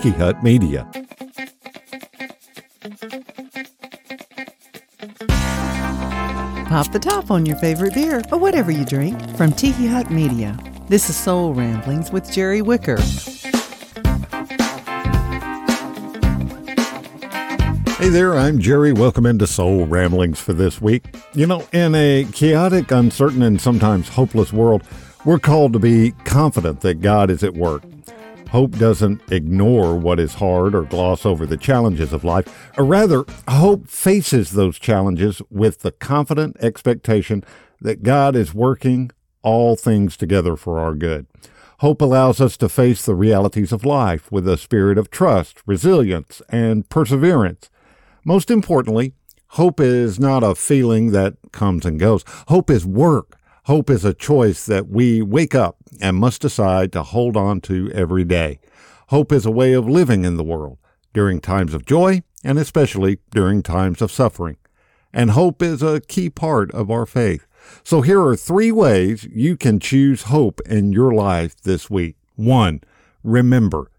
Tiki Hut Media. Pop the top on your favorite beer or whatever you drink from Tiki Hut Media. This is Soul Ramblings with Jerry Wicker. Hey there, I'm Jerry. Welcome into Soul Ramblings for this week. You know, in a chaotic, uncertain, and sometimes hopeless world, we're called to be confident that God is at work. Hope doesn't ignore what is hard or gloss over the challenges of life. Or rather, hope faces those challenges with the confident expectation that God is working all things together for our good. Hope allows us to face the realities of life with a spirit of trust, resilience, and perseverance. Most importantly, hope is not a feeling that comes and goes. Hope is work. Hope is a choice that we wake up and must decide to hold on to every day. Hope is a way of living in the world during times of joy and especially during times of suffering. And hope is a key part of our faith. So here are 3 ways you can choose hope in your life this week. 1, remember.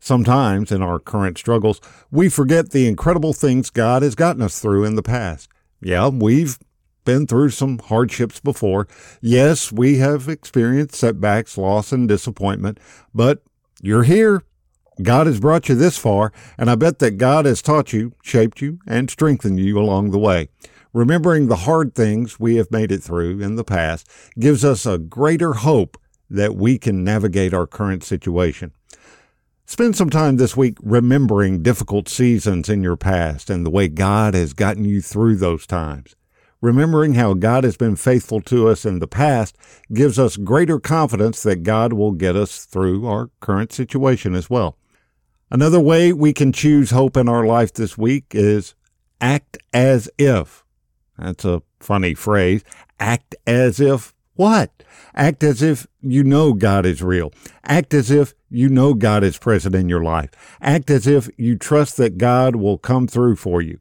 Sometimes in our current struggles, we forget the incredible things God has gotten us through in the past. Yeah, we've been through some hardships before. Yes, we have experienced setbacks, loss, and disappointment, but you're here. God has brought you this far, and I bet that God has taught you, shaped you, and strengthened you along the way. Remembering the hard things we have made it through in the past gives us a greater hope that we can navigate our current situation. Spend some time this week remembering difficult seasons in your past and the way God has gotten you through those times. Remembering how God has been faithful to us in the past gives us greater confidence that God will get us through our current situation as well. Another way we can choose hope in our life this week is act as if. That's a funny phrase. Act as if what? Act as if you know God is real. Act as if you know God is present in your life. Act as if you trust that God will come through for you.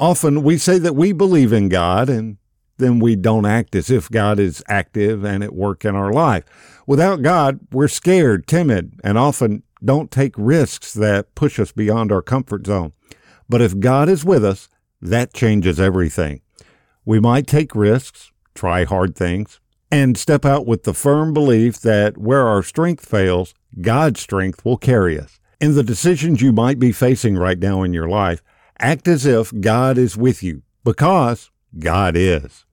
Often we say that we believe in God, and then we don't act as if God is active and at work in our life. Without God, we're scared, timid, and often don't take risks that push us beyond our comfort zone. But if God is with us, that changes everything. We might take risks, try hard things, and step out with the firm belief that where our strength fails, God's strength will carry us. In the decisions you might be facing right now in your life, act as if God is with you, because God is.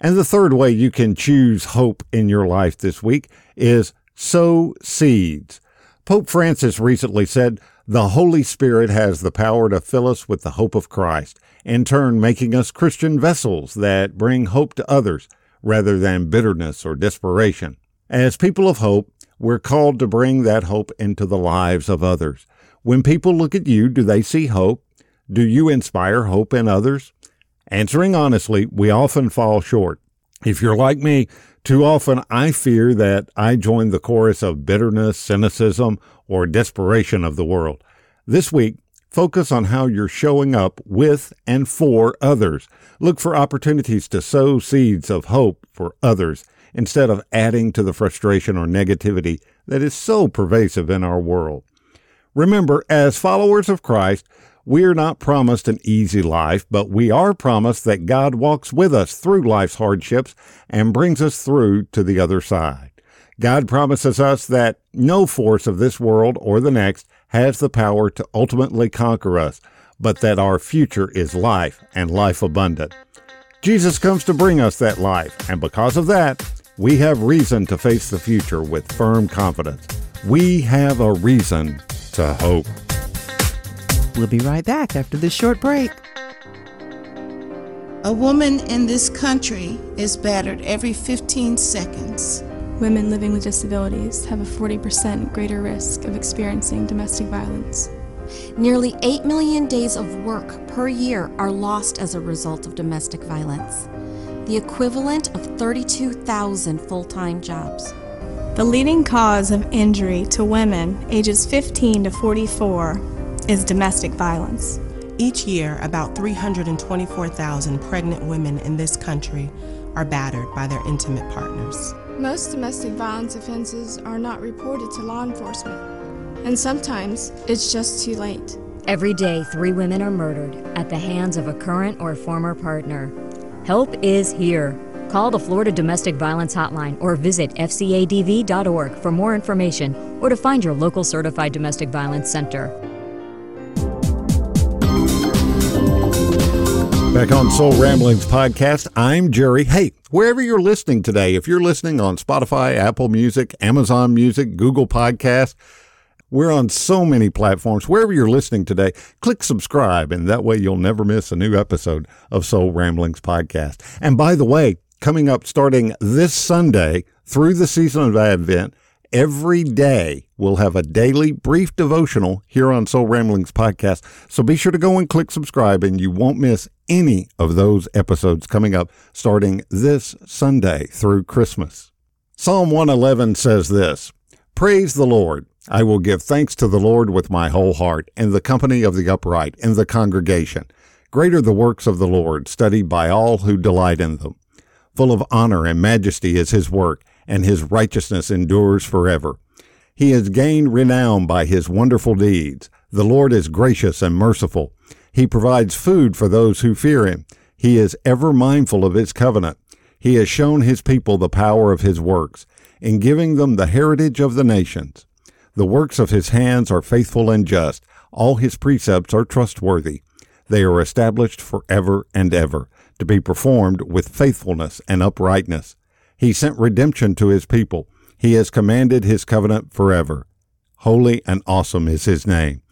And the 3rd way you can choose hope in your life this week is sow seeds. Pope Francis recently said, "The Holy Spirit has the power to fill us with the hope of Christ, in turn making us Christian vessels that bring hope to others, rather than bitterness or desperation." As people of hope, we're called to bring that hope into the lives of others. When people look at you, do they see hope? Do you inspire hope in others? Answering honestly, we often fall short. If you're like me, too often I fear that I join the chorus of bitterness, cynicism, or desperation of the world. This week, focus on how you're showing up with and for others. Look for opportunities to sow seeds of hope for others instead of adding to the frustration or negativity that is so pervasive in our world. Remember, as followers of Christ, we are not promised an easy life, but we are promised that God walks with us through life's hardships and brings us through to the other side. God promises us that no force of this world or the next has the power to ultimately conquer us, but that our future is life and life abundant. Jesus comes to bring us that life, and because of that, we have reason to face the future with firm confidence. We have a reason to hope. We'll be right back after this short break. A woman in this country is battered every 15 seconds. Women living with disabilities have a 40% greater risk of experiencing domestic violence. Nearly 8 million days of work per year are lost as a result of domestic violence, the equivalent of 32,000 full-time jobs. The leading cause of injury to women ages 15 to 44 is domestic violence. Each year, about 324,000 pregnant women in this country are battered by their intimate partners. Most domestic violence offenses are not reported to law enforcement. And sometimes it's just too late. Every day, 3 women are murdered at the hands of a current or former partner. Help is here. Call the Florida Domestic Violence Hotline or visit FCADV.org for more information or to find your local certified domestic violence center. Back on Soul Ramblings podcast, I'm Jerry. Hey, wherever you're listening today, if you're listening on Spotify, Apple Music, Amazon Music, Google Podcasts, we're on so many platforms. Wherever you're listening today, click subscribe, and that way you'll never miss a new episode of Soul Ramblings podcast. And by the way, coming up starting this Sunday through the season of Advent, every day we'll have a daily brief devotional here on Soul Ramblings podcast. So be sure to go and click subscribe, and you won't miss any of those episodes coming up starting this Sunday through Christmas. Psalm 111 says this, "Praise the Lord. I will give thanks to the Lord with my whole heart, in the company of the upright, in the congregation. Great are the works of the Lord, studied by all who delight in them. Full of honor and majesty is his work, and his righteousness endures forever. He has gained renown by his wonderful deeds. The Lord is gracious and merciful. He provides food for those who fear him. He is ever mindful of his covenant. He has shown his people the power of his works, in giving them the heritage of the nations. The works of his hands are faithful and just. All his precepts are trustworthy. They are established forever and ever, to be performed with faithfulness and uprightness. He sent redemption to his people. He has commanded his covenant forever. Holy and awesome is his name.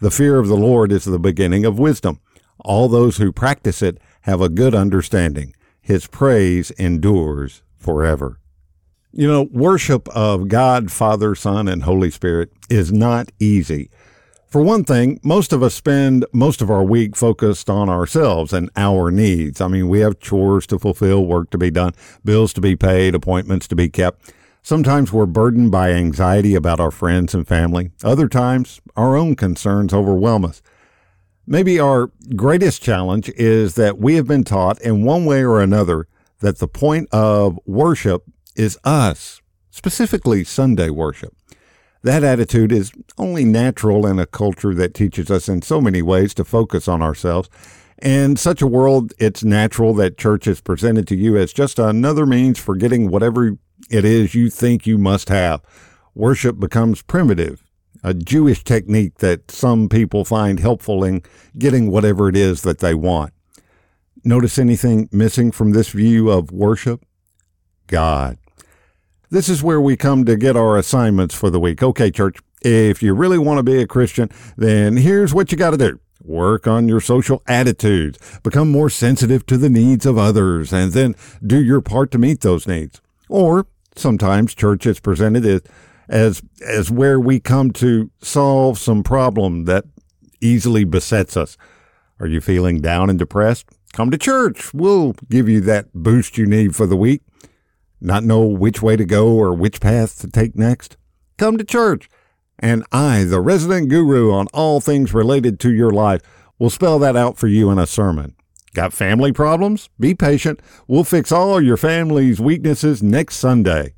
The fear of the Lord is the beginning of wisdom. All those who practice it have a good understanding. His praise endures forever." You know, worship of God, Father, Son, and Holy Spirit is not easy. For one thing, most of us spend most of our week focused on ourselves and our needs. I mean, we have chores to fulfill, work to be done, bills to be paid, appointments to be kept. Sometimes we're burdened by anxiety about our friends and family. Other times, our own concerns overwhelm us. Maybe our greatest challenge is that we have been taught in one way or another that the point of worship is us, specifically Sunday worship. That attitude is only natural in a culture that teaches us in so many ways to focus on ourselves. In such a world, it's natural that church is presented to you as just another means for getting whatever it is you think you must have. Worship becomes primitive, a Jewish technique that some people find helpful in getting whatever it is that they want. Notice anything missing from this view of worship? God. This is where we come to get our assignments for the week. Okay, church, if you really want to be a Christian, then here's what you got to do. Work on your social attitudes, become more sensitive to the needs of others, and then do your part to meet those needs. Or sometimes church is presented as where we come to solve some problem that easily besets us. Are you feeling down and depressed? Come to church. We'll give you that boost you need for the week. Not know which way to go or which path to take next? Come to church, and I, the resident guru on all things related to your life, will spell that out for you in a sermon. Got family problems? Be patient. We'll fix all your family's weaknesses next Sunday.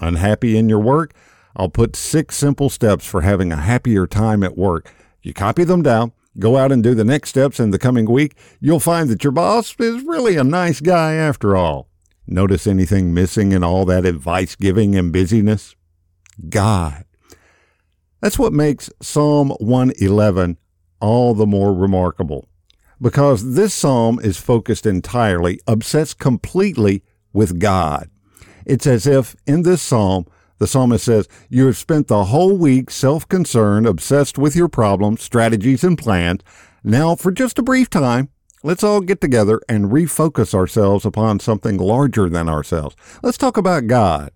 Unhappy in your work? I'll put 6 simple steps for having a happier time at work. You copy them down, go out and do the next steps in the coming week. You'll find that your boss is really a nice guy after all. Notice anything missing in all that advice giving and busyness? God. That's what makes Psalm 111 all the more remarkable, because this psalm is focused entirely, obsessed completely with God. It's as if in this psalm, the psalmist says, you have spent the whole week self-concerned, obsessed with your problems, strategies, and plans. Now, for just a brief time, let's all get together and refocus ourselves upon something larger than ourselves. Let's talk about God.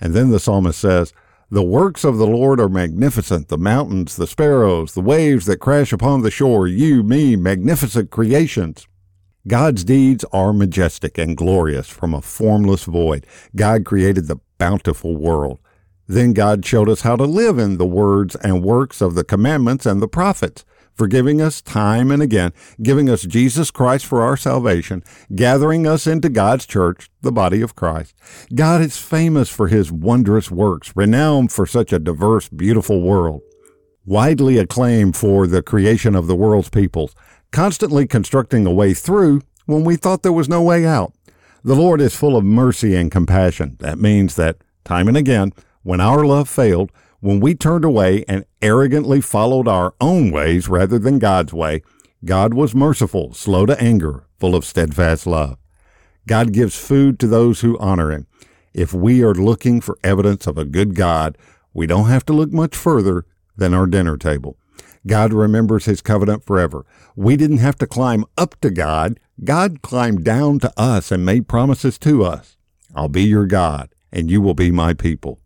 And then the psalmist says, the works of the Lord are magnificent, the mountains, the sparrows, the waves that crash upon the shore, you, me, magnificent creations. God's deeds are majestic and glorious from a formless void. God created the bountiful world. Then God showed us how to live in the words and works of the commandments and the prophets, forgiving us time and again, giving us Jesus Christ for our salvation, gathering us into God's church, the body of Christ. God is famous for his wondrous works, renowned for such a diverse, beautiful world. widely acclaimed for the creation of the world's peoples, constantly constructing a way through when we thought there was no way out. The Lord is full of mercy and compassion. That means that time and again, when our love failed, when we turned away and arrogantly followed our own ways rather than God's way, God was merciful, slow to anger, full of steadfast love. God gives food to those who honor him. If we are looking for evidence of a good God, we don't have to look much further than our dinner table. God remembers his covenant forever. We didn't have to climb up to God. God climbed down to us and made promises to us. I'll be your God, and you will be my people.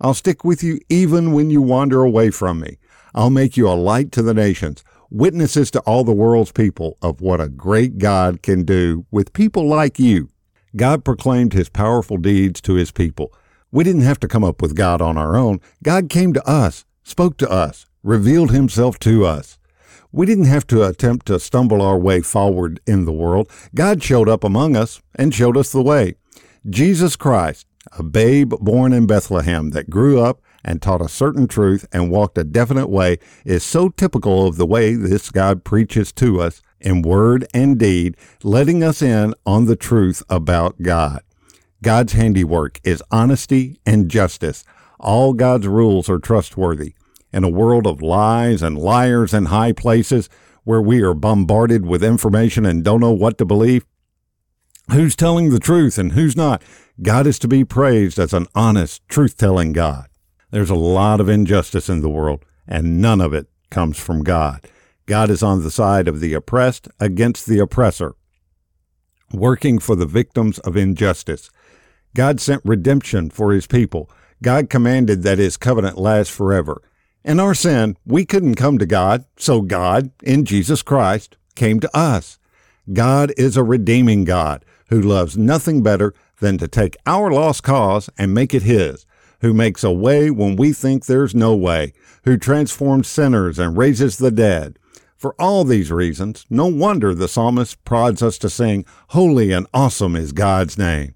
I'll stick with you even when you wander away from me. I'll make you a light to the nations, witnesses to all the world's people of what a great God can do with people like you. God proclaimed his powerful deeds to his people. We didn't have to come up with God on our own. God came to us, spoke to us, revealed himself to us. We didn't have to attempt to stumble our way forward in the world. God showed up among us and showed us the way. Jesus Christ, a babe born in Bethlehem that grew up and taught a certain truth and walked a definite way, is so typical of the way this God preaches to us in word and deed, letting us in on the truth about God. God's handiwork is honesty and justice. All God's rules are trustworthy. In a world of lies and liars in high places where we are bombarded with information and don't know what to believe, who's telling the truth and who's not? God is to be praised as an honest, truth-telling God. There's a lot of injustice in the world, and none of it comes from God. God is on the side of the oppressed against the oppressor, working for the victims of injustice. God sent redemption for his people. God commanded that his covenant last forever. In our sin, we couldn't come to God, so God, in Jesus Christ, came to us. God is a redeeming God who loves nothing better than to take our lost cause and make it his, who makes a way when we think there's no way, who transforms sinners and raises the dead. For all these reasons, no wonder the psalmist prods us to sing, "Holy and awesome is God's name."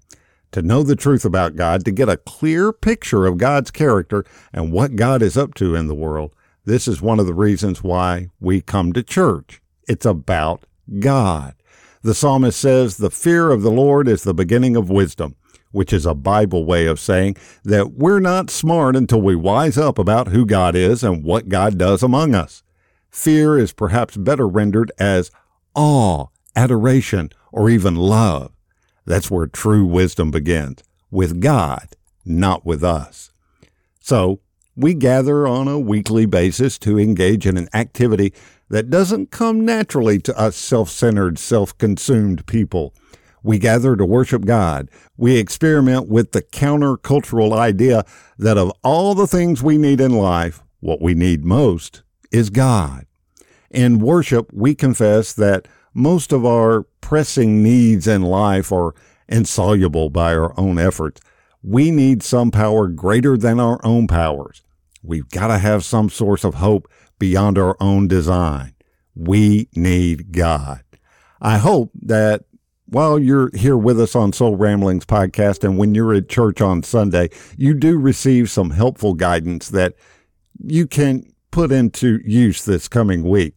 To know the truth about God, to get a clear picture of God's character and what God is up to in the world, this is one of the reasons why we come to church. It's about God. The psalmist says, the fear of the Lord is the beginning of wisdom, which is a Bible way of saying that we're not smart until we wise up about who God is and what God does among us. Fear is perhaps better rendered as awe, adoration, or even love. That's where true wisdom begins, with God, not with us. So, we gather on a weekly basis to engage in an activity that doesn't come naturally to us self-centered, self-consumed people. We gather to worship God. We experiment with the counter-cultural idea that of all the things we need in life, what we need most is God. In worship, we confess that most of our pressing needs in life are insoluble by our own efforts. We need some power greater than our own powers. We've got to have some source of hope beyond our own design. We need God. I hope that while you're here with us on Soul Ramblings podcast and when you're at church on Sunday, you do receive some helpful guidance that you can put into use this coming week.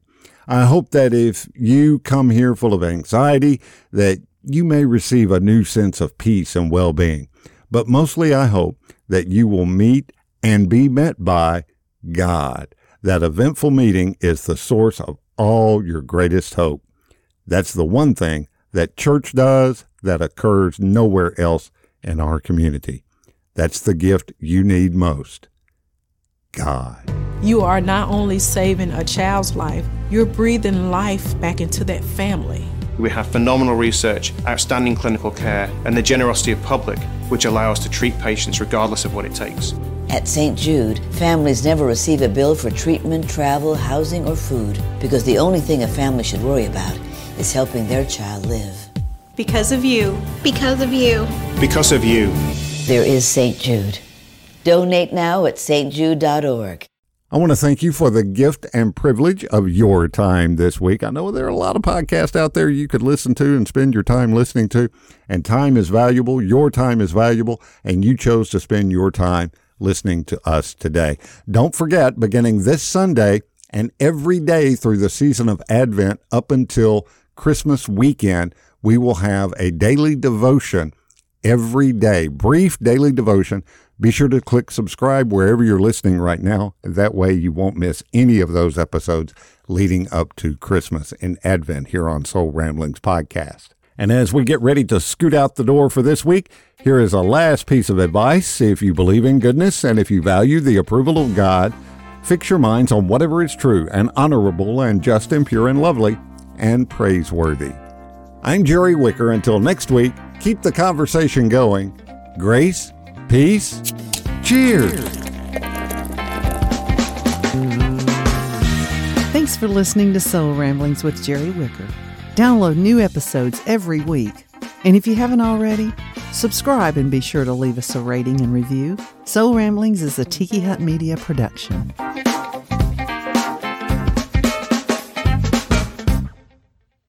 I hope that if you come here full of anxiety, that you may receive a new sense of peace and well-being. But mostly I hope that you will meet and be met by God. That eventful meeting is the source of all your greatest hope. That's the one thing that church does that occurs nowhere else in our community. That's the gift you need most. God. You are not only saving a child's life, you're breathing life back into that family. We have phenomenal research, outstanding clinical care, and the generosity of public, which allow us to treat patients regardless of what it takes. At St. Jude, families never receive a bill for treatment, travel, housing, or food, because the only thing a family should worry about is helping their child live. Because of you. Because of you. Because of you. There is St. Jude. Donate now at stjude.org. I want to thank you for the gift and privilege of your time this week. I know there are a lot of podcasts out there you could listen to and spend your time listening to, and time is valuable, your time is valuable, and you chose to spend your time listening to us today. Don't forget, beginning this Sunday and every day through the season of Advent up until Christmas weekend, we will have a daily devotion every day, brief daily devotion. Be sure to click subscribe wherever you're listening right now. That way you won't miss any of those episodes leading up to Christmas and Advent here on Soul Ramblings Podcast. And as we get ready to scoot out the door for this week, here is a last piece of advice. If you believe in goodness and if you value the approval of God, fix your minds on whatever is true and honorable and just and pure and lovely and praiseworthy. I'm Jerry Wicker. Until next week, keep the conversation going. Grace, peace, cheers. Thanks for listening to Soul Ramblings with Jerry Wicker. Download new episodes every week. And if you haven't already, subscribe and be sure to leave us a rating and review. Soul Ramblings is a Tiki Hut Media production.